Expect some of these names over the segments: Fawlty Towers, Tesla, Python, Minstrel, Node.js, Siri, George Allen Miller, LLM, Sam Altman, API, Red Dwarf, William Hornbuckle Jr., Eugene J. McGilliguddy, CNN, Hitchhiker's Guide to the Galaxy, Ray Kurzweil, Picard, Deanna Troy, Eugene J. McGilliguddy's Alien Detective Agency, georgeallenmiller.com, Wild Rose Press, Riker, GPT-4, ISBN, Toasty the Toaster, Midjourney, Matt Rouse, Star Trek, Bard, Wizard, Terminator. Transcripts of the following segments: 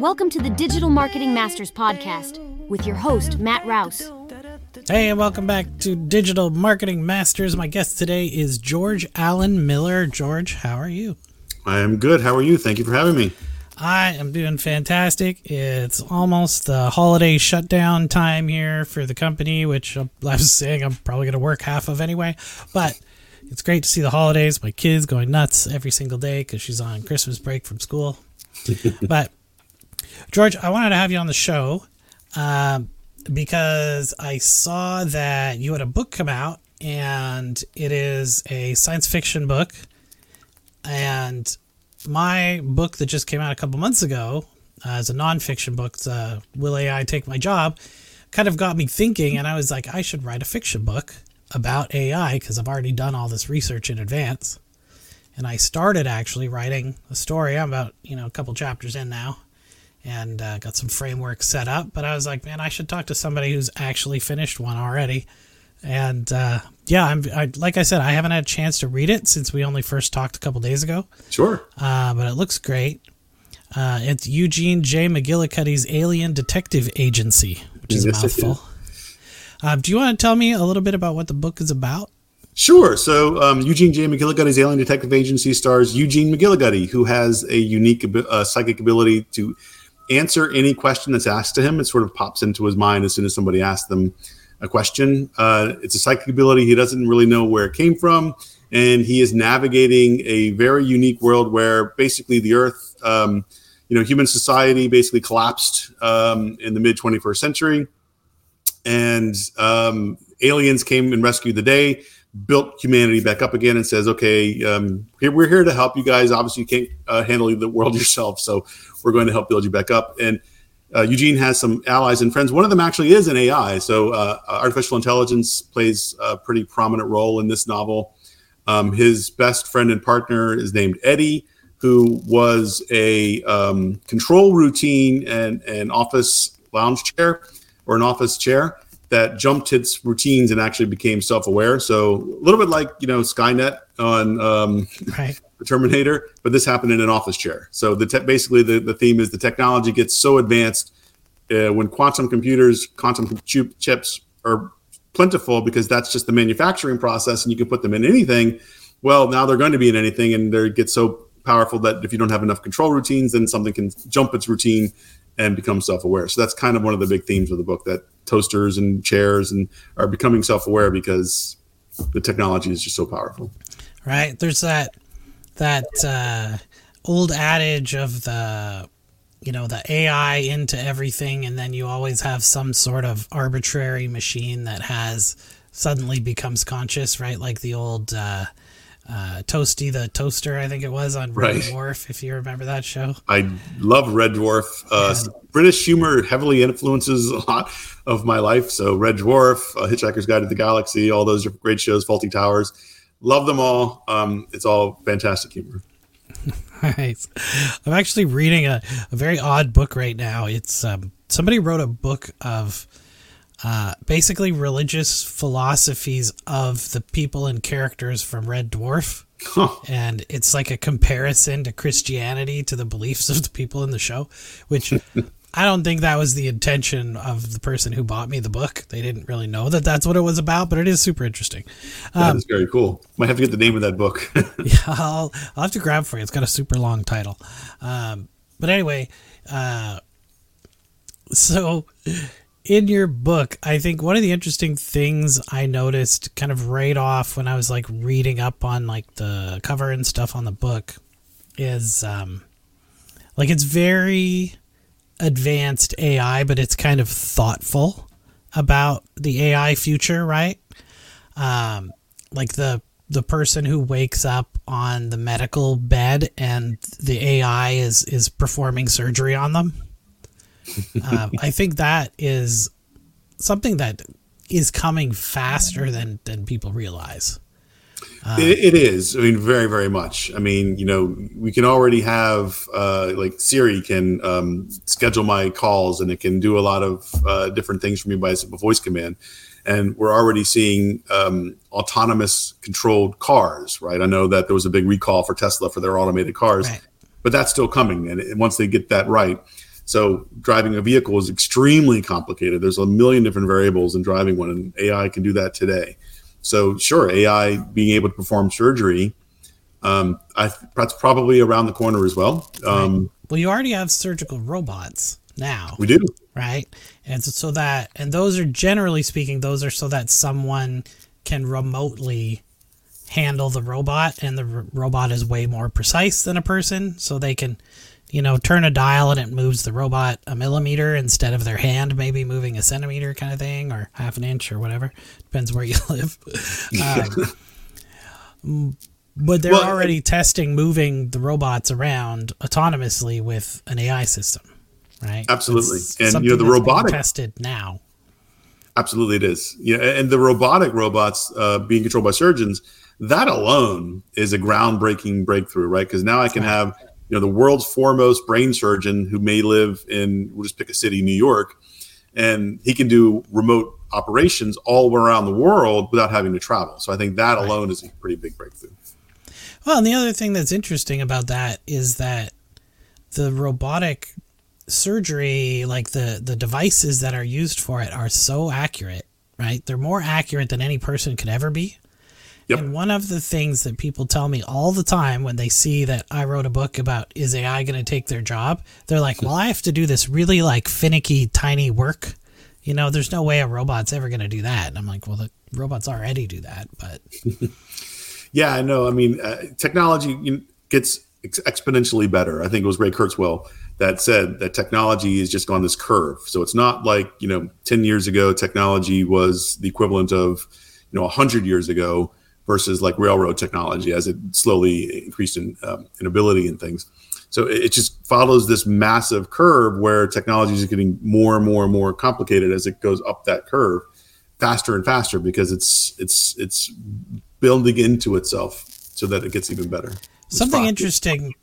Welcome to the Digital Marketing Masters Podcast with your host, Matt Rouse. Hey, and welcome back to Digital Marketing Masters. My guest today is George Allen Miller. George, how are you? I am good. How are you? Thank you for having me. I am doing fantastic. It's almost the holiday shutdown time here for the company, which I was saying I'm probably going to work half of anyway, but it's great to see the holidays. My kid's going nuts every single day because she's on Christmas break from school. But George, I wanted to have you on the show because I saw that you had a book come out, and it is a science fiction book. And my book that just came out a couple months ago is a nonfiction book. It's Will AI Take My Job? Kind of got me thinking, and I was like, I should write a fiction book about AI because I've already done all this research in advance. And I started actually writing a story. I'm about, a couple chapters in now, and got some framework set up. But I was like, man, I should talk to somebody who's actually finished one already. And like I said, I haven't had a chance to read it since we only first talked a couple days ago. Sure. But it looks great. It's Eugene J. McGilliguddy's Alien Detective Agency, which is a mouthful. Do you want to tell me a little bit about what the book is about? Sure. So Eugene J. McGilliguddy's Alien Detective Agency stars Eugene McGilliguddy, who has a unique psychic ability to answer any question that's asked to him. It sort of pops into his mind as soon as somebody asks them a question. It's a psychic ability. He doesn't really know where it came from. And he is navigating a very unique world where basically the Earth, human society basically collapsed in the mid 21st century. And aliens came and rescued the day, built humanity back up again, and says, okay, we're here to help you guys. Obviously, you can't handle the world yourself. So we're going to help build you back up. And Eugene has some allies and friends. One of them actually is an AI. So artificial intelligence plays a pretty prominent role in this novel. His best friend and partner is named Eddie, who was a control routine and an office lounge chair or an office chair that jumped its routines and actually became self-aware. So a little bit like, Skynet on right. The Terminator, but this happened in an office chair. So basically the theme is the technology gets so advanced when quantum chips are plentiful, because that's just the manufacturing process and you can put them in anything. Well, now they're going to be in anything, and they get so powerful that if you don't have enough control routines, then something can jump its routine and become self-aware. So that's kind of one of the big themes of the book, that toasters and chairs and are becoming self-aware because the technology is just so powerful. Right. There's that old adage of the AI into everything, and then you always have some sort of arbitrary machine that has suddenly becomes conscious, right? Like the old Toasty the Toaster, I think it was, on Red Dwarf, if you remember that show. I love Red Dwarf. British humor heavily influences a lot of my life. So Red Dwarf, Hitchhiker's Guide to the Galaxy, all those are great shows, Fawlty Towers. Love them all. It's all fantastic humor. Nice. I'm actually reading a very odd book right now. It's somebody wrote a book of basically religious philosophies of the people and characters from Red Dwarf. Huh. And it's like a comparison to Christianity, to the beliefs of the people in the show, which I don't think that was the intention of the person who bought me the book. They didn't really know that that's what it was about, but it is super interesting. That is very cool. Might have to get the name of that book. Yeah, I'll have to grab it for you. It's got a super long title. But anyway, so in your book, I think one of the interesting things I noticed kind of right off when I was like reading up on like the cover and stuff on the book is like it's very advanced AI, but it's kind of thoughtful about the AI future, right? Like the person who wakes up on the medical bed and the AI is performing surgery on them. I think that is something that is coming faster than people realize. It is. I mean, very, very much. I mean, we can already have like Siri can schedule my calls, and it can do a lot of different things for me by a simple voice command. And we're already seeing autonomous controlled cars, right? I know that there was a big recall for Tesla for their automated cars, right, but that's still coming. And once they get that right. So driving a vehicle is extremely complicated. There's a million different variables in driving one, and AI can do that today. So sure, AI being able to perform surgery, that's probably around the corner as well. Right. Well, you already have surgical robots now. We do. Right? And so that, and those are, generally speaking, those are so that someone can remotely handle the robot, and the robot is way more precise than a person, so they can, you know, turn a dial and it moves the robot a millimeter instead of their hand maybe moving a centimeter kind of thing, or half an inch or whatever. Depends where you live. But they're already testing moving the robots around autonomously with an AI system, right? Absolutely. That's, and you know, the robotic tested now. Absolutely, it is. Yeah, and the robotic robots being controlled by surgeons, that alone is a groundbreaking breakthrough, right? Because now I can have, you know, the world's foremost brain surgeon who may live in, we'll just pick a city, New York, and he can do remote operations all around the world without having to travel. So I think that alone is a pretty big breakthrough. Well, and the other thing that's interesting about that is that the robotic surgery, like the devices that are used for it, are so accurate, right? They're more accurate than any person could ever be. Yep. And one of the things that people tell me all the time when they see that I wrote a book about, is AI going to take their job? They're like, well, I have to do this really like finicky, tiny work. You know, there's no way a robot's ever going to do that. And I'm like, well, the robots already do that. But yeah, I know. I mean, technology gets exponentially better. I think it was Ray Kurzweil that said that technology is just on this curve. So it's not like, you know, 10 years ago, technology was the equivalent of, you know, 100 years ago. Versus like railroad technology as it slowly increased in ability and things. So it just follows this massive curve where technology is getting more and more and more complicated as it goes up that curve faster and faster, because it's building into itself so that it gets even better. Something interesting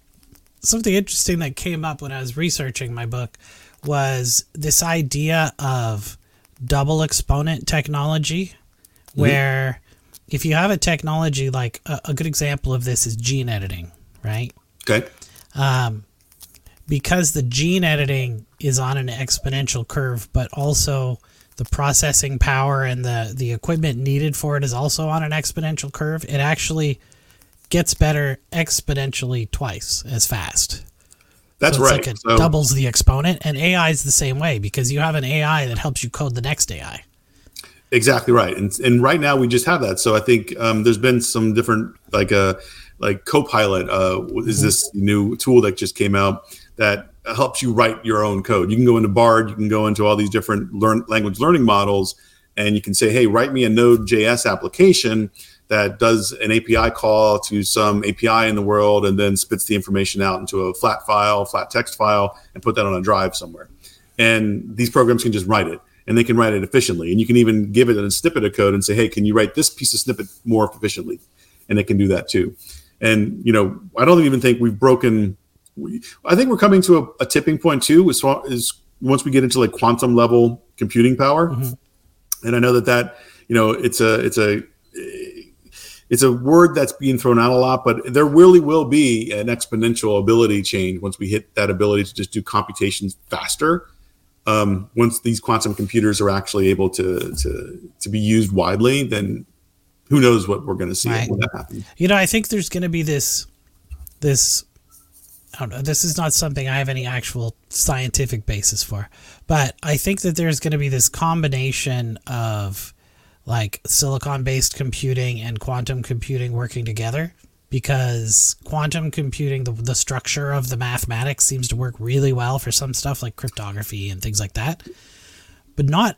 that came up when I was researching my book was this idea of double exponent technology, where if you have a technology, like a good example of this is gene editing, right? Okay. Because the gene editing is on an exponential curve, but also the processing power and the equipment needed for it is also on an exponential curve. It actually gets better exponentially twice as fast. That's right. Like it doubles the exponent, and AI is the same way, because you have an AI that helps you code the next AI. Exactly right, and right now we just have that. So I think there's been some different, like Copilot is this new tool that just came out that helps you write your own code. You can go into Bard, you can go into all these different language learning models, and you can say, hey, write me a Node.js application that does an API call to some API in the world and then spits the information out into a flat text file, and put that on a drive somewhere. And these programs can just write it. And they can write it efficiently. And you can even give it a snippet of code and say, hey, can you write this piece of snippet more efficiently? And it can do that too. And, you know, I don't even think we've broken. I think we're coming to a tipping point too, is once we get into like quantum level computing power. Mm-hmm. And I know that, you know, it's a word that's being thrown out a lot, but there really will be an exponential ability change once we hit that ability to just do computations faster. Once these quantum computers are actually able to be used widely, then who knows what we're going to see when that happens. You know, I think there's going to be this. I don't know. This is not something I have any actual scientific basis for, but I think that there's going to be this combination of like silicon-based computing and quantum computing working together, because quantum computing, the structure of the mathematics seems to work really well for some stuff like cryptography and things like that, but not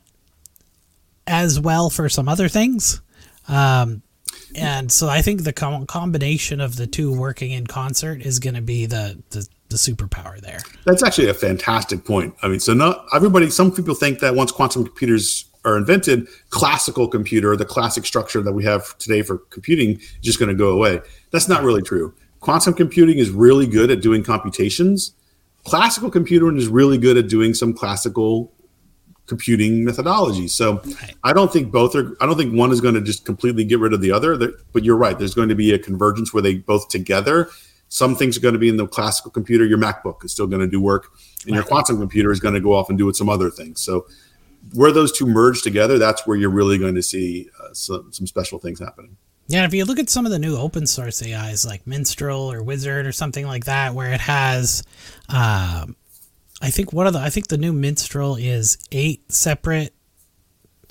as well for some other things. And so I think the combination of the two working in concert is going to be the superpower there. That's actually a fantastic point. I mean, so not everybody, some people think that once quantum computers are invented, classical computer, the classic structure that we have today for computing, is just going to go away. That's not really true. Quantum computing is really good at doing computations. Classical computing is really good at doing some classical computing methodology. So I don't think one is going to just completely get rid of the other, but you're right. There's going to be a convergence where they both together Some things are going to be in the classical computer. Your MacBook is still going to do work, and your quantum computer is going to go off and do some other things. So where those two merge together, that's where you're really going to see some special things happening. Yeah, if you look at some of the new open source AIs like Minstrel or Wizard or something like that, where it has, I think the new Minstrel is 8 separate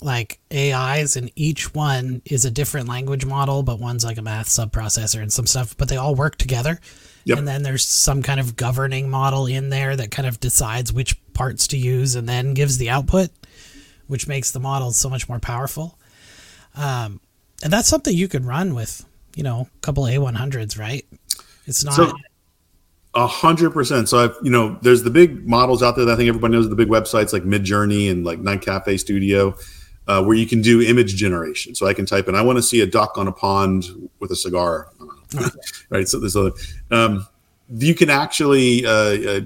like AIs, and each one is a different language model, but one's like a math subprocessor and some stuff, but they all work together. Yep. And then there's some kind of governing model in there that kind of decides which parts to use and then gives the output, which makes the model so much more powerful. And that's something you could run with, you know, a couple A100s, right? It's not... So, 100%. So, there's the big models out there that I think everybody knows, the big websites like Midjourney and like Night Cafe Studio, where you can do image generation. So I can type in, I want to see a duck on a pond with a cigar. Right. So this other, you can actually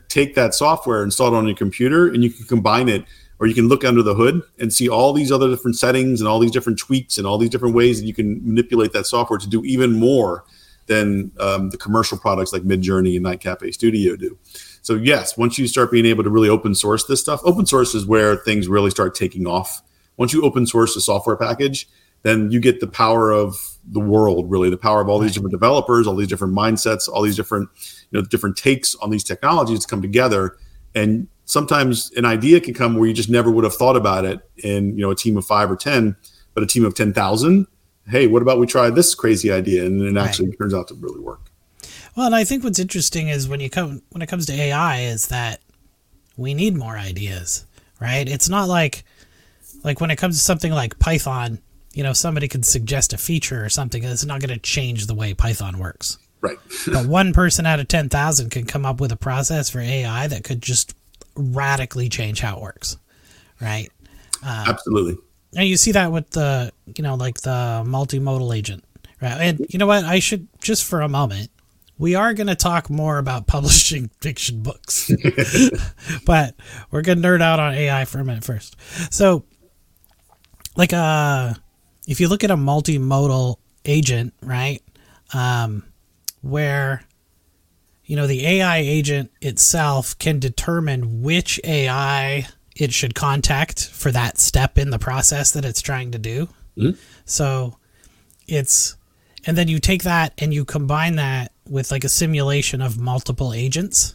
take that software, install it on your computer, and you can combine it, or you can look under the hood and see all these other different settings and all these different tweaks and all these different ways that you can manipulate that software to do even more than the commercial products like Midjourney and Night Cafe Studio do. So yes, once you start being able to really open source this stuff, open source is where things really start taking off. Once you open source a software package, then you get the power of the world, really, the power of all these different developers, all these different mindsets, all these different, different takes on these technologies to come together. And sometimes an idea can come where you just never would have thought about it in, a team of 5 or 10, but a team of 10,000. Hey, what about we try this crazy idea? And it actually turns out to really work. Well, and I think what's interesting is when it comes to AI is that we need more ideas, right? It's not like when it comes to something like Python, somebody could suggest a feature or something that's not going to change the way Python works. Right. But one person out of 10,000 can come up with a process for AI that could just radically change how it works. Right. Absolutely. And you see that with the, the multimodal agent, right? And you know what? I should, just for a moment, we are going to talk more about publishing fiction books, but we're going to nerd out on AI for a minute first. So if you look at a multimodal agent, right, where, the AI agent itself can determine which AI it should contact for that step in the process that it's trying to do. Mm-hmm. So and then you take that and you combine that with like a simulation of multiple agents.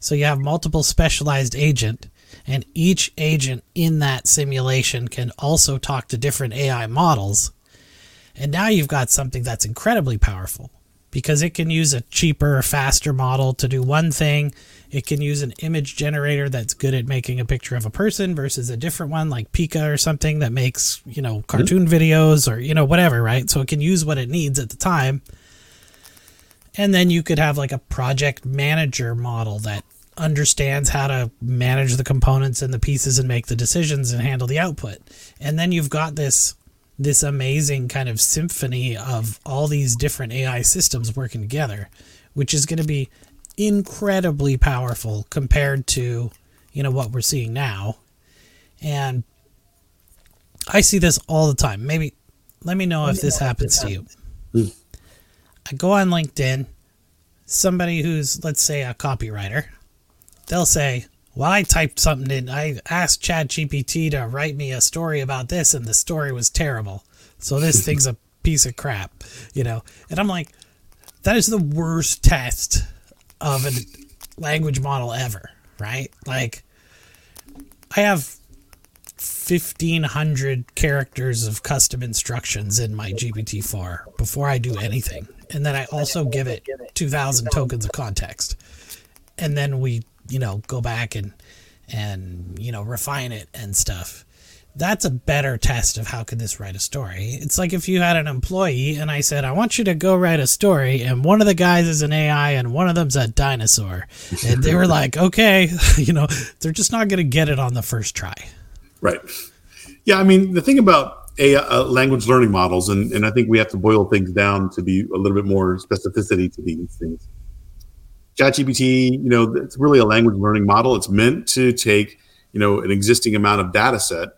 So you have multiple specialized agent, and each agent in that simulation can also talk to different AI models. And now you've got something that's incredibly powerful because it can use a cheaper, faster model to do one thing. It can use an image generator that's good at making a picture of a person versus a different one like Pika or something that makes, cartoon videos or, whatever, right? So it can use what it needs at the time. And then you could have like a project manager model that understands how to manage the components and the pieces and make the decisions and handle the output. And then you've got this amazing kind of symphony of all these different AI systems working together, which is going to be incredibly powerful compared to, what we're seeing now. And I see this all the time. Maybe let me know if this happens to you. I go on LinkedIn, somebody who's, let's say, a copywriter. They'll say, well, I typed something in. I asked ChatGPT to write me a story about this, and the story was terrible. So this thing's a piece of crap, And I'm like, that is the worst test of a language model ever, right? Like, I have 1,500 characters of custom instructions in my GPT-4 before I do anything. And then I also give it 2,000 tokens of context. And then we... go back and refine it and stuff. That's a better test of how could this write a story. It's like if you had an employee and I said, I want you to go write a story, and one of the guys is an AI and one of them's a dinosaur. And they were like, okay, they're just not going to get it on the first try. Right. Yeah, I mean, the thing about AI, language learning models, and I think we have to boil things down to be a little bit more specificity to these things. ChatGPT, it's really a language learning model. It's meant to take, an existing amount of data set,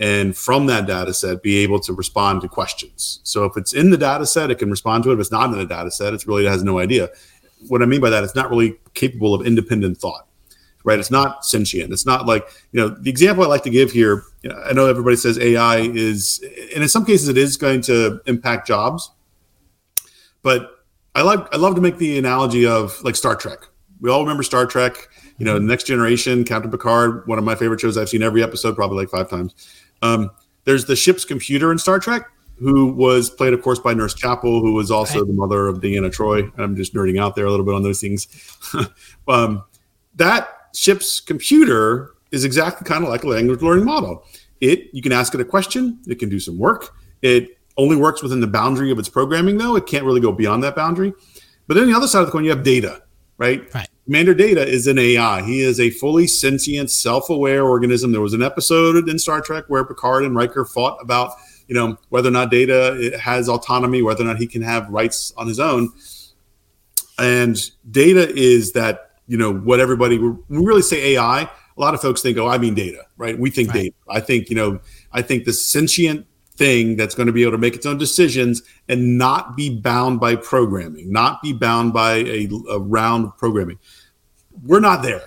and from that data set, be able to respond to questions. So if it's in the data set, it can respond to it. If it's not in the data set, it really has no idea. what I mean by that, it's not really capable of independent thought, right? It's not sentient. It's not like, you know, the example I like to give here, you know, I know everybody says AI is, and in some cases it is going to impact jobs, but I love to make the analogy of like Star Trek. We all remember Star Trek, you know, Next Generation, Captain Picard, one of my favorite shows. I've seen every episode probably like 5 times. There's the ship's computer in Star Trek, who was played, of course, by Nurse Chapel, who was also the mother of Deanna Troy. I'm just nerding out there a little bit on those things. That ship's computer is exactly kind of like a language learning model. You can ask it a question. It can do some work. It only works within the boundary of its programming, though. It can't really go beyond that boundary. But then on the other side of the coin, you have Data, right? Right. Commander Data is an AI. He is a fully sentient, self-aware organism. There was an episode in Star Trek where Picard and Riker fought about, you know, whether or not Data has autonomy, whether or not he can have rights on his own. And Data is that, you know, what everybody, when we really say AI, a lot of folks think, oh, I mean Data, right? We think Data. I think the sentient thing that's going to be able to make its own decisions and not be bound by programming, not be bound by a round of programming. We're not there.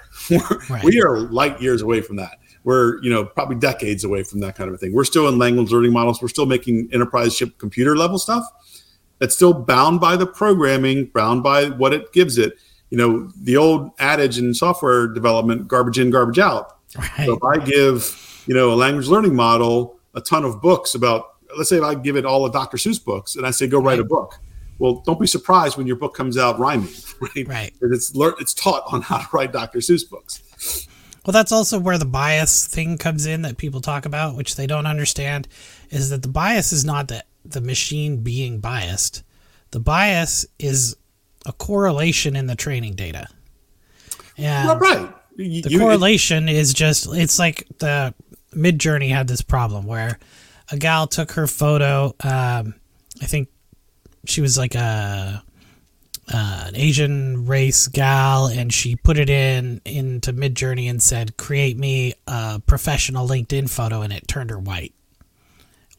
We are light years away from that. We're, you know, probably decades away from that kind of a thing. We're still in language learning models. We're still making enterprise ship computer level stuff that's still bound by the programming, bound by what it gives it. You know, the old adage in software development, garbage in, garbage out. Right. So if I give, you know, a language learning model a ton of books about, let's say if I give it all of Dr. Seuss books and I say, go write a book. Well, don't be surprised when your book comes out rhyming, right? Right. It's taught on how to write Dr. Seuss books. Well, that's also where the bias thing comes in that people talk about, which they don't understand, is that the bias is not that the machine being biased. The bias is a correlation in the training data. And right. The correlation is just, it's like the Midjourney had this problem where a gal took her photo. I think she was like an Asian race gal, and she put it into Midjourney and said, create me a professional LinkedIn photo, and it turned her white.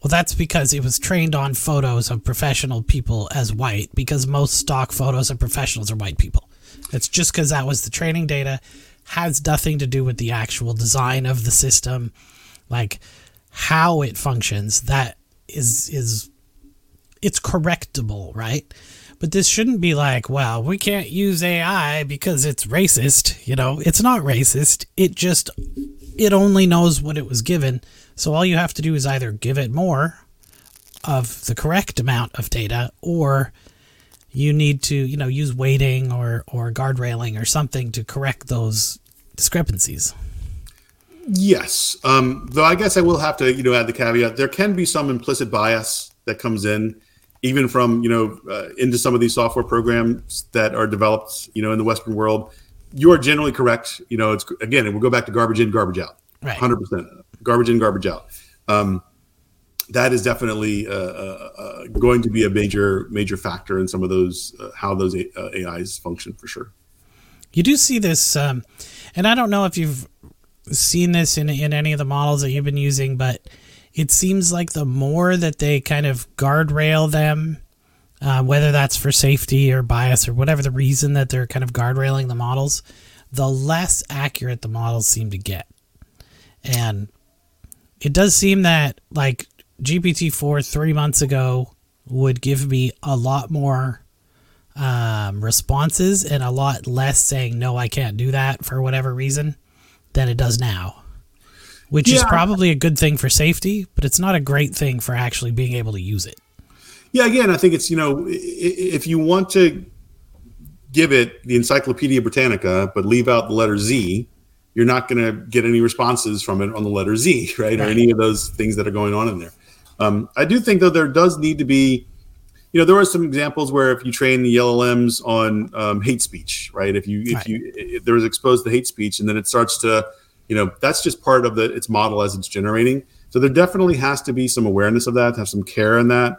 Well, that's because it was trained on photos of professional people as white, because most stock photos of professionals are white people. It's just because that was the training data, has nothing to do with the actual design of the system, like how it functions. That is it's correctable, right? But this shouldn't be like, well, we can't use AI because it's racist. You know, it's not racist. It only knows what it was given. So all you have to do is either give it more of the correct amount of data, or you need to, you know, use weighting or guardrailing or something to correct those discrepancies. Yes. Though I guess I will have to, you know, add the caveat. There can be some implicit bias that comes in, even from, you know, into some of these software programs that are developed, you know, in the Western world. You are generally correct. You know, it's, again, we'll go back to garbage in, garbage out. Right. 100%. Garbage in, garbage out. That is definitely going to be a major factor in some of those, how those AIs function, for sure. You do see this, and I don't know if you've seen this in any of the models that you've been using, but it seems like the more that they kind of guardrail them, whether that's for safety or bias or whatever the reason that they're kind of guardrailing the models, the less accurate the models seem to get. And it does seem that, like, GPT-4 3 months ago would give me a lot more responses and a lot less saying, no, I can't do that for whatever reason, than it does now. Which is probably a good thing for safety, but it's not a great thing for actually being able to use it. Yeah, again, I think it's, you know, if you want to give it the Encyclopedia Britannica, but leave out the letter Z, you're not going to get any responses from it on the letter Z, right? Or any of those things that are going on in there. I do think, though, there does need to be, you know, there are some examples where if you train the LLMs on hate speech, right? If there was exposed to hate speech, and then it starts to, you know, that's just part of its model as it's generating. So there definitely has to be some awareness of that, have some care in that,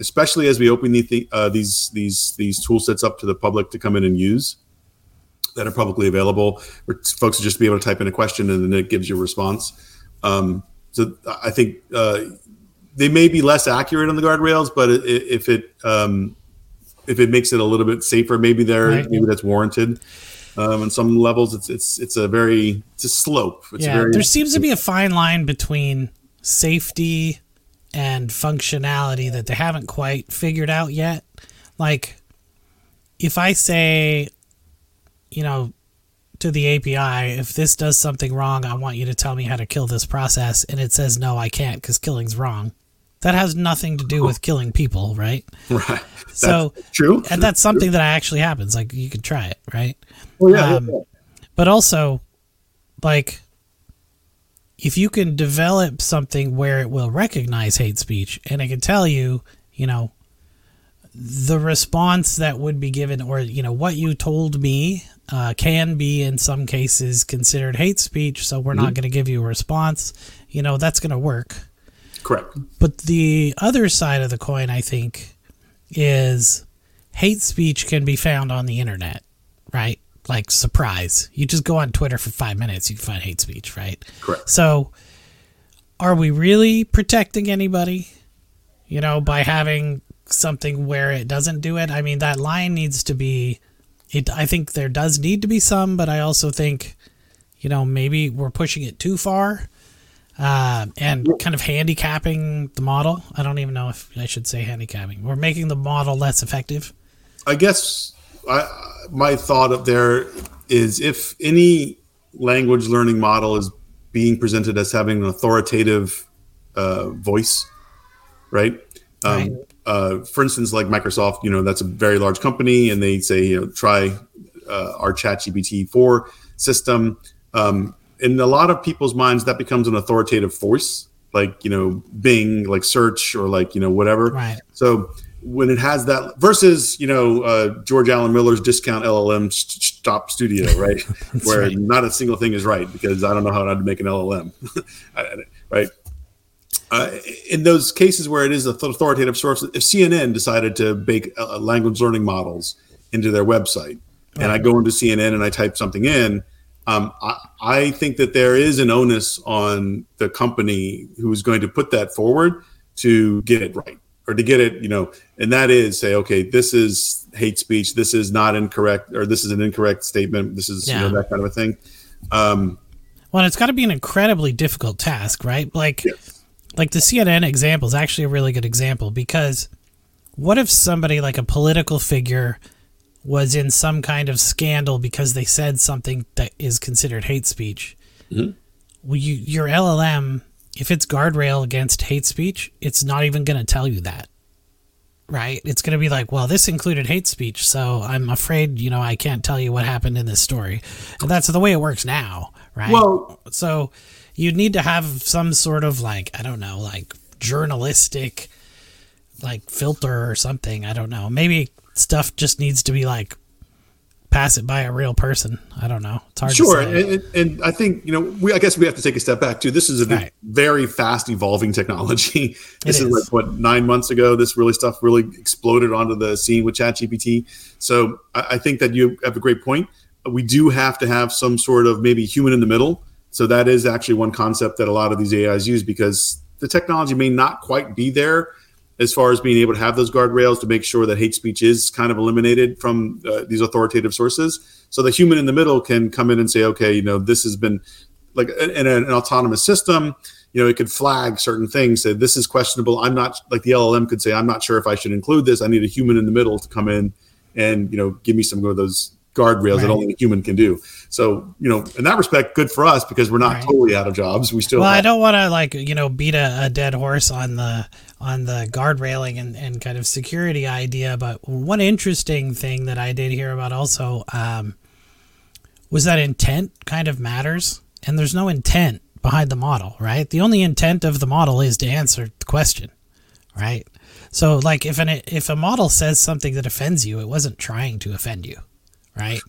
especially as we open these tool sets up to the public to come in and use, that are publicly available, where folks will just be able to type in a question and then it gives you a response. So I think they may be less accurate on the guardrails, but if it if it makes it a little bit safer, maybe there, right. Maybe that's warranted. On some levels, it's a slope. There seems to be a fine line between safety and functionality that they haven't quite figured out yet. Like, if I say, to the API, if this does something wrong, I want you to tell me how to kill this process, and it says, no, I can't because killing's wrong. That has nothing to do with killing people, right? Right. So that's true. And that's something that actually happens. Like, you can try it, right? Well, yeah, But also, like, if you can develop something where it will recognize hate speech, and it can tell you, the response that would be given, or, what you told me can be in some cases considered hate speech, so we're not going to give you a response, that's going to work. Correct. But the other side of the coin, I think, is hate speech can be found on the internet, right? Like, surprise. You just go on Twitter for 5 minutes, you can find hate speech, right? Correct. So are we really protecting anybody, by having something where it doesn't do it? I mean, that line needs to be, I think there does need to be some, but I also think, maybe we're pushing it too far. And kind of handicapping the model. I don't even know if I should say handicapping. We're making the model less effective. I guess my thought up there is, if any language learning model is being presented as having an authoritative voice, right? Right. For instance, like Microsoft, that's a very large company, and they say, try our ChatGPT-4 system. In a lot of people's minds, that becomes an authoritative force, like, Bing, like search, or like, whatever. Right. So when it has that versus, George Allen Miller's discount LLM stop studio, right? Where right. Not a single thing is right, because I don't know how to make an LLM, right? In those cases where it is an authoritative source, if CNN decided to bake language learning models into their website, right. And I go into CNN and I type something in, I think that there is an onus on the company who's going to put that forward to get it right, or to get it, and that is say, okay, this is hate speech. This is not incorrect, or this is an incorrect statement. This is, that kind of a thing. Well, it's got to be an incredibly difficult task, right? Like, yes. Like the CNN example is actually a really good example, because what if somebody like a political figure was in some kind of scandal because they said something that is considered hate speech. Mm-hmm. Well, your LLM, if it's guardrail against hate speech, it's not even going to tell you that, right? It's going to be like, well, this included hate speech, so I'm afraid, I can't tell you what happened in this story. And that's the way it works now, right? Well, so you need to have some sort of like, I don't know, like journalistic, like filter or something. I don't know. Maybe stuff just needs to be like, pass it by a real person. I don't know. It's hard to say. And I think, I guess we have to take a step back too. This is a very fast evolving technology. This is like, what, 9 months ago, this stuff really exploded onto the scene with ChatGPT. So I think that you have a great point. We do have to have some sort of maybe human in the middle. So that is actually one concept that a lot of these AIs use, because the technology may not quite be there as far as being able to have those guardrails to make sure that hate speech is kind of eliminated from these authoritative sources. So the human in the middle can come in and say, okay, this has been like an autonomous system, it could flag certain things, say this is questionable. I'm not, like the LLM could say, I'm not sure if I should include this. I need a human in the middle to come in and, give me some of those guardrails that only a human can do. So, in that respect, good for us, because we're not totally out of jobs. We still I don't want to like, beat a dead horse on the guard railing and kind of security idea. But one interesting thing that I did hear about also was that intent kind of matters, and there's no intent behind the model, right? The only intent of the model is to answer the question, right? So like if a model says something that offends you, it wasn't trying to offend you, right?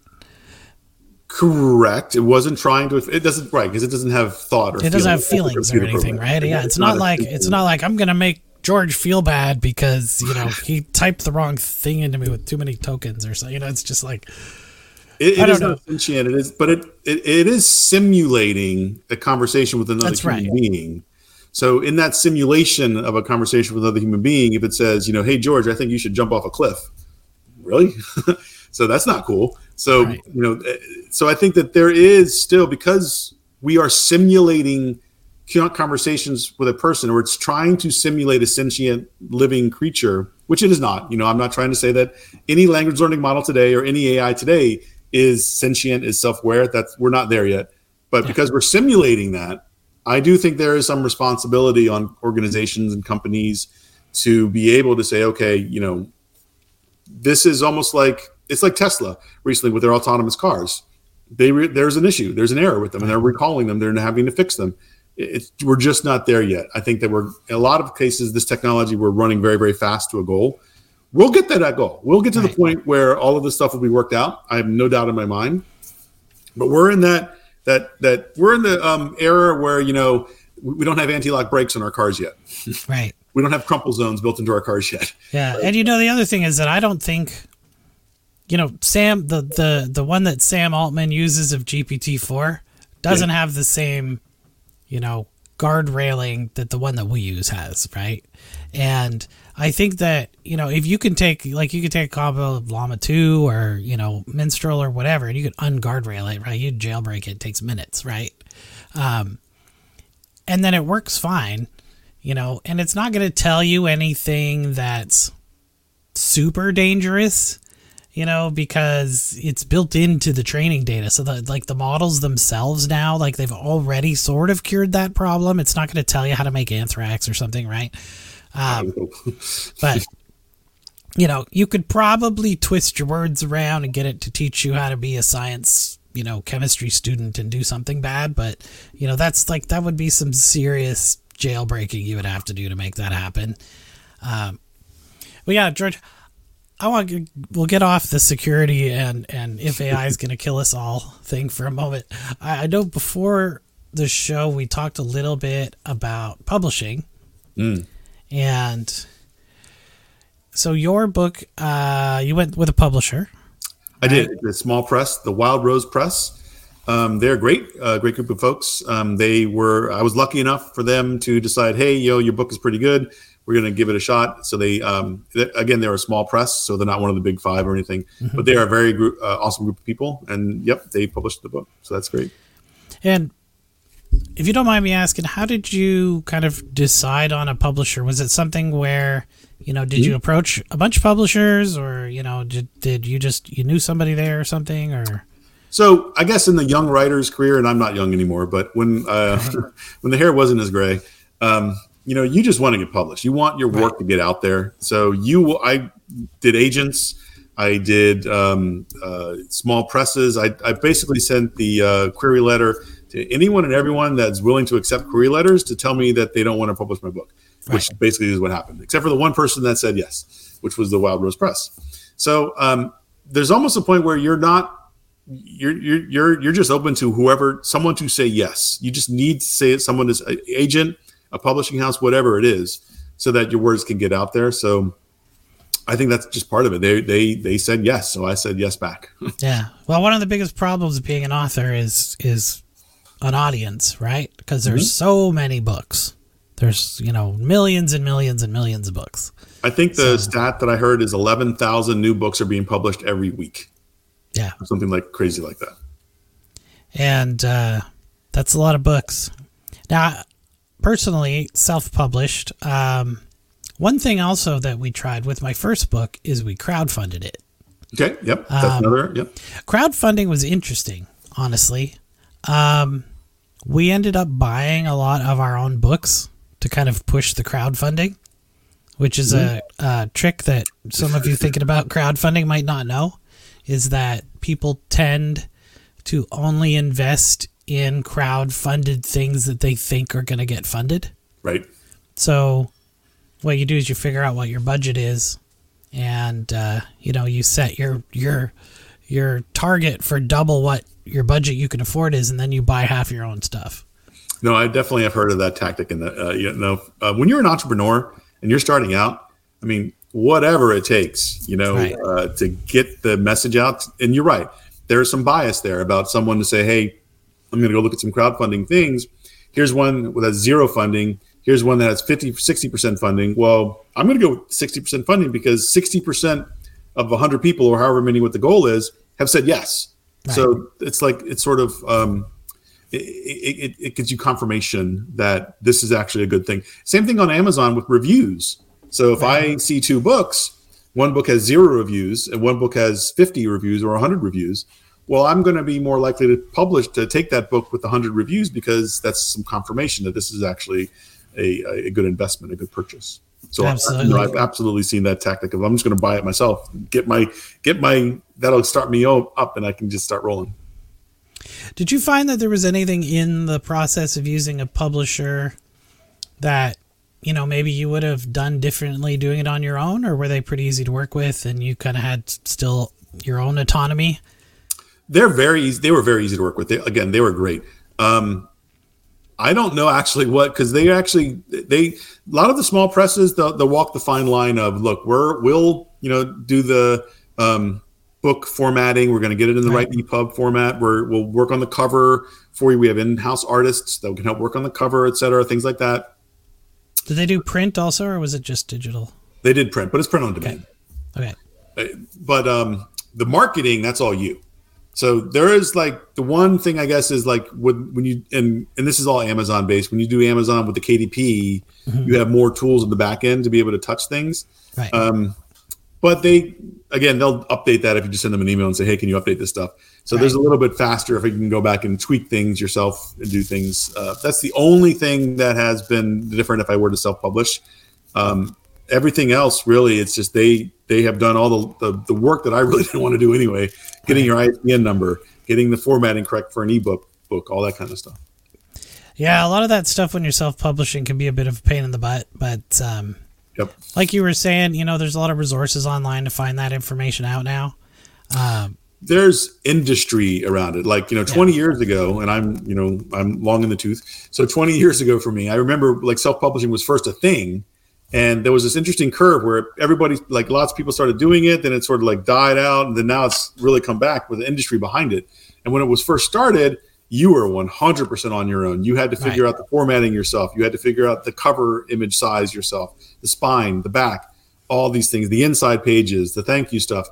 Correct. It wasn't trying to. It doesn't, right? Because it doesn't have thought or. It doesn't have feelings or anything, right? Yeah, it's not like I'm gonna make George feel bad because he typed the wrong thing into me with too many tokens or something. It's just like I don't know. Sentient. It is, but it is simulating a conversation with another human being. So in that simulation of a conversation with another human being, if it says, "Hey George, I think you should jump off a cliff," really? So that's not cool. So, right. You know, so I think that there is still, because we are simulating conversations with a person, or it's trying to simulate a sentient living creature, which it is not. You know, I'm not trying to say that any language learning model today or any AI today is sentient, is self-aware. That's, we're not there yet. But because we're simulating that, I do think there is some responsibility on organizations and companies to be able to say, okay, you know, this is almost like, it's like Tesla recently with their autonomous cars. There's an issue, there's an error with them, and they're recalling them, they're having to fix them. We're just not there yet. I think that we're, in a lot of cases, this technology, we're running very, very fast to a goal. We'll get to that goal. We'll get to the point where all of this stuff will be worked out. I have no doubt in my mind. But we're in that we're in the era where, you know, we don't have anti-lock brakes on our cars yet. Right. We don't have crumple zones built into our cars yet. Yeah. Right. And, you know, the other thing is that I don't think, you know, Sam, the one that Sam Altman uses of GPT-4 doesn't have the same, you know, guard railing that the one that we use has, right? And I think that, you know, if you can take, like, you could take a combo of Llama 2 or, you know, Minstrel or whatever, and you could unguard rail it, right? You jailbreak it, takes minutes, right? And then it works fine, you know, and it's not going to tell you anything that's super dangerous, you know, because it's built into the training data. So that, like, the models themselves now, like, they've already sort of cured that problem. It's not going to tell you how to make anthrax or something, right? But, you know, you could probably twist your words around and get it to teach you how to be a science, you know, chemistry student and do something bad. But, you know, that's like, that would be some serious jailbreaking you would have to do to make that happen. Well, yeah, George, we'll get off the security and if AI is going to kill us all thing for a moment. I know before the show, we talked a little bit about publishing. And so your book, you went with a publisher. I did. The small press, the Wild Rose Press. They're great, great group of folks. I was lucky enough for them to decide, hey, yo, your book is pretty good. We're going to give it a shot. So they, again, they're a small press, so they're not one of the big five or anything, but they are a very awesome group of people. And yep, they published the book. So that's great. And if you don't mind me asking, how did you kind of decide on a publisher? Was it something where, you know, did you approach a bunch of publishers, or, you know, did you just, you knew somebody there or something, or? So I guess in the young writer's career, and I'm not young anymore, but when the hair wasn't as gray, you know, you just want to get published. You want your work to get out there. So I did agents. I did small presses. I basically sent the query letter to anyone and everyone that's willing to accept query letters to tell me that they don't want to publish my book, which basically is what happened, except for the one person that said yes, which was the Wild Rose Press. So there's almost a point where you're just open to someone to say yes. You just need to say it. Someone is an agent, a publishing house, whatever it is, so that your words can get out there. So I think that's just part of it. They said yes, so I said yes back. Yeah. Well, one of the biggest problems of being an author is an audience, right? Because there's so many books. There's, you know, millions and millions and millions of books. I think the stat that I heard is 11,000 new books are being published every week. Yeah. Something like crazy like that. And that's a lot of books. Now, personally, self-published. One thing also that we tried with my first book is we crowdfunded it. Okay. Yep. That's another. Yep. Crowdfunding was interesting, honestly. We ended up buying a lot of our own books to kind of push the crowdfunding, which is a trick that some of you thinking about crowdfunding might not know, is that people tend to only invest in crowdfunded things that they think are going to get funded. Right. So what you do is you figure out what your budget is, and you know, you set your target for double what your budget you can afford is, and then you buy half your own stuff. No, I definitely have heard of that tactic. And you know, when you're an entrepreneur and you're starting out, I mean, whatever it takes, you know, to get the message out. And you're right, there's some bias there about someone to say, hey, I'm going to go look at some crowdfunding things. Here's one that has zero funding. Here's one that has 50, 60% funding. Well, I'm going to go with 60% funding because 60% of 100 people or however many what the goal is have said yes. Right. So it's like it's sort of it gives you confirmation that this is actually a good thing. Same thing on Amazon with reviews. So if I see two books, one book has 0 reviews and one book has 50 reviews or 100 reviews, well, I'm going to be more likely to take that book with 100 reviews because that's some confirmation that this is actually a good investment, a good purchase. So I've absolutely seen that tactic of I'm just going to buy it myself, get my that'll start me up and I can just start rolling. Did you find that there was anything in the process of using a publisher that, you know, maybe you would have done differently doing it on your own, or were they pretty easy to work with and you kind of had still your own autonomy? They were very easy to work with. They were great. I don't know actually because they a lot of the small presses, they'll walk the fine line of, look, we'll do the book formatting. We're going to get it in the right EPUB format. We'll work on the cover for you. We have in-house artists that can help work on the cover, et cetera, things like that. Did they do print also, or was it just digital? They did print, but it's print on demand. Okay. But the marketing, that's all you. So there is like the one thing I guess is like when you and this is all Amazon based. When you do Amazon with the KDP, you have more tools in the back end to be able to touch things. Right. But they'll update that if you just send them an email and say, hey, can you update this stuff? So there's a little bit faster if you can go back and tweak things yourself and do things. That's the only thing that has been different if I were to self-publish. Everything else, really, it's just they have done all the work that I really didn't want to do anyway. Getting your ISBN number, getting the formatting correct for an ebook, all that kind of stuff. Yeah, a lot of that stuff when you're self-publishing can be a bit of a pain in the butt. But like you were saying, you know, there's a lot of resources online to find that information out now. There's industry around it. Like, you know, 20 years ago, and I'm long in the tooth. So 20 years ago for me, I remember like self-publishing was first a thing. And there was this interesting curve where everybody, like lots of people started doing it, then it sort of like died out, and then now it's really come back with the industry behind it. And when it was first started, you were 100% on your own. You had to figure out the formatting yourself. You had to figure out the cover image size yourself, the spine, the back, all these things, the inside pages, the thank you stuff.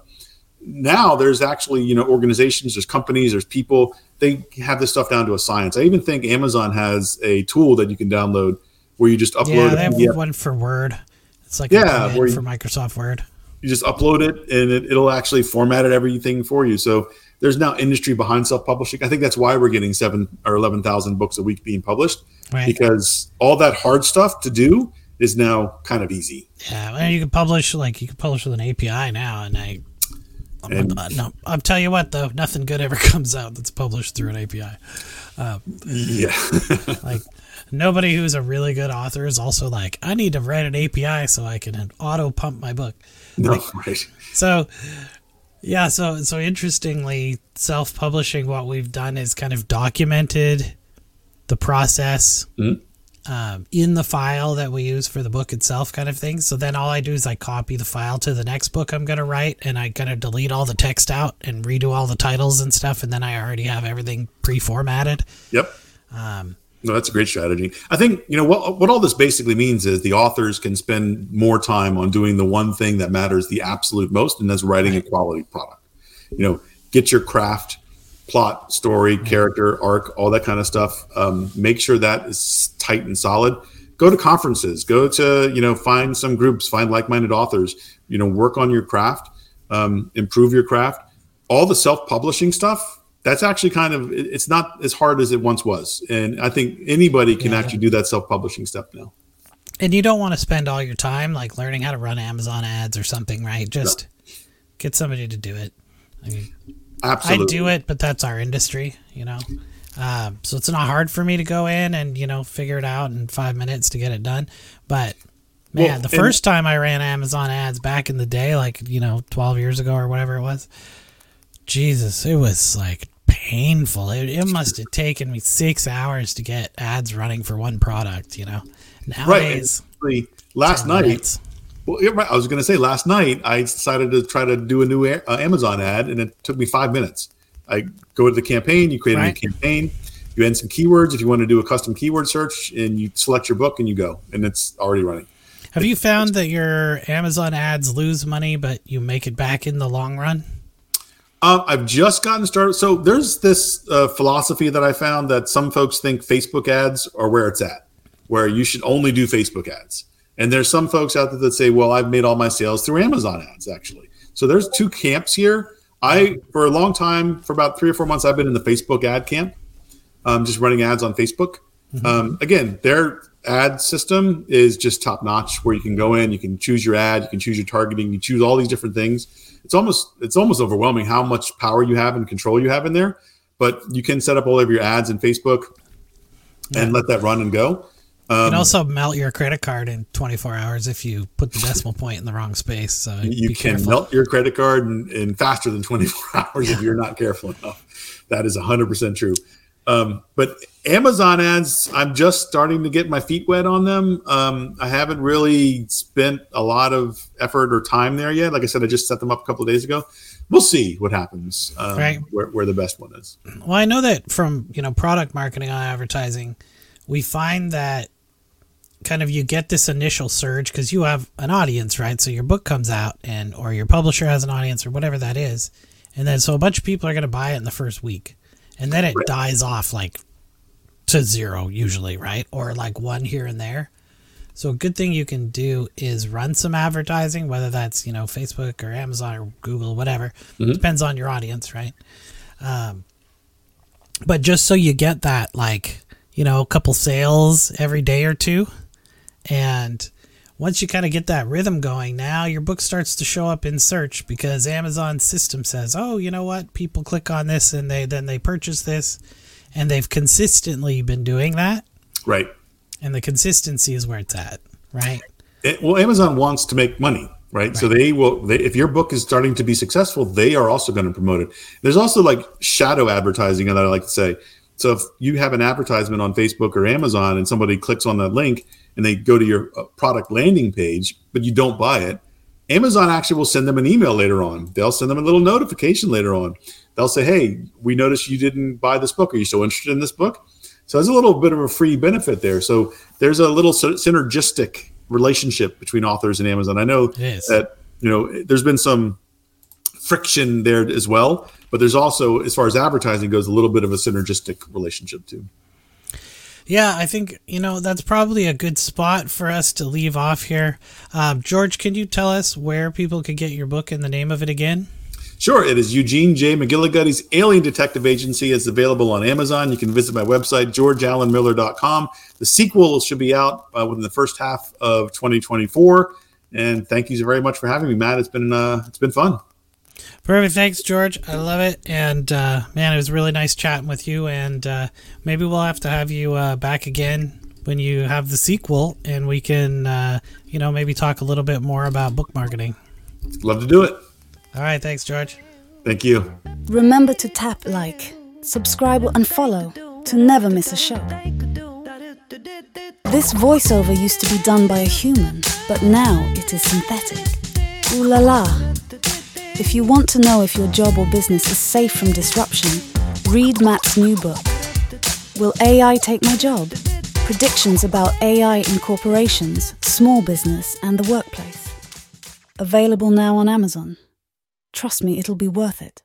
Now there's actually, you know, organizations, there's companies, there's people, they have this stuff down to a science. I even think Amazon has a tool that you can download where you just upload a PDF. They have one for Word. It's like a plugin for Microsoft Word. You just upload it, and it'll actually format it, everything for you. So there's now industry behind self-publishing. I think that's why we're getting 7,000 or 11,000 books a week being published, because all that hard stuff to do is now kind of easy. Yeah, well, you can publish with an API now, I'll tell you what, though, nothing good ever comes out that's published through an API. Like, nobody who's a really good author is also like, I need to write an API so I can auto pump my book. No, right. So, yeah. So interestingly, self-publishing, what we've done is kind of documented the process in the file that we use for the book itself, kind of thing. So then all I do is I copy the file to the next book I'm going to write, and I kind of delete all the text out and redo all the titles and stuff. And then I already have everything pre-formatted. Yep. No, that's a great strategy. I think, you know, what all this basically means is the authors can spend more time on doing the one thing that matters the absolute most, and that's writing a quality product. You know, get your craft, plot, story, character, arc, all that kind of stuff. Make sure that is tight and solid. Go to conferences. Go to, you know, find some groups, find like-minded authors. You know, work on your craft, improve your craft. All the self-publishing stuff, that's actually kind of, it's not as hard as it once was. And I think anybody can actually do that self-publishing step now. And you don't want to spend all your time like learning how to run Amazon ads or something, right? Just get somebody to do it. I mean, absolutely. I do it, but that's our industry, you know? So it's not hard for me to go in and, you know, figure it out in 5 minutes to get it done. But man, the first time I ran Amazon ads back in the day, like, you know, 12 years ago or whatever it was, Jesus, it was like painful. It must have taken me 6 hours to get ads running for one product, you know. Nowadays, last night I decided to try to do a new Amazon ad, and it took me 5 minutes. I go to the campaign, you create a new campaign, you add some keywords if you want to do a custom keyword search, and you select your book and you go, and it's already running. Have you found that your Amazon ads lose money, but you make it back in the long run? I've just gotten started. So there's this philosophy that I found that some folks think Facebook ads are where it's at, where you should only do Facebook ads. And there's some folks out there that say, well, I've made all my sales through Amazon ads, actually. So there's two camps here. For a long time, for about 3 or 4 months, I've been in the Facebook ad camp, just running ads on Facebook. Mm-hmm. Again, their ad system is just top notch, where you can go in, you can choose your ad, you can choose your targeting, you choose all these different things. It's almost overwhelming how much power you have and control you have in there, but you can set up all of your ads in Facebook and let that run and go. You can also melt your credit card in 24 hours if you put the decimal point in the wrong space. So you can melt your credit card in faster than 24 hours if you're not careful enough. That is 100% true. But Amazon ads, I'm just starting to get my feet wet on them. I haven't really spent a lot of effort or time there yet. Like I said, I just set them up a couple of days ago. We'll see what happens, where the best one is. Well, I know that from product marketing on advertising, we find that kind of you get this initial surge because you have an audience, right? So your book comes out or your publisher has an audience or whatever that is. And then so a bunch of people are going to buy it in the first week. And then it dies off like to zero usually, right? Or like one here and there. So a good thing you can do is run some advertising, whether that's, Facebook or Amazon or Google, whatever. Mm-hmm. Depends on your audience, right? But just so you get that, a couple sales every day or two. And once you kind of get that rhythm going, now your book starts to show up in search because Amazon's system says, oh, you know what? People click on this and then they purchase this. And they've consistently been doing that. Right. And the consistency is where it's at, right? Amazon wants to make money, right? So they will, if your book is starting to be successful, they are also going to promote it. There's also shadow advertising that I like to say. So if you have an advertisement on Facebook or Amazon and somebody clicks on that link and they go to your product landing page, but you don't buy it, Amazon actually will send them an email later on. They'll send them a little notification later on. They'll say, hey, we noticed you didn't buy this book. Are you still interested in this book? So there's a little bit of a free benefit there. So there's a little synergistic relationship between authors and Amazon. I know that, there's been some friction there as well. But there's also, as far as advertising goes, a little bit of a synergistic relationship too. Yeah, I think, that's probably a good spot for us to leave off here. George, can you tell us where people can get your book and the name of it again? Sure. It is Eugene J. McGilliguddy's Alien Detective Agency. It's available on Amazon. You can visit my website, georgeallenmiller.com. The sequel should be out within the first half of 2024. And thank you very much for having me, Matt. It's been fun. Perfect. Thanks, George. I love it. And, man, it was really nice chatting with you. And maybe we'll have to have you back again when you have the sequel and we can, maybe talk a little bit more about book marketing. Love to do it. All right. Thanks, George. Thank you. Remember to tap like, subscribe, and follow to never miss a show. This voiceover used to be done by a human, but now it is synthetic. Ooh la la. If you want to know if your job or business is safe from disruption, read Matt's new book, Will AI Take My Job? Predictions about AI in corporations, small business, and the workplace. Available now on Amazon. Trust me, it'll be worth it.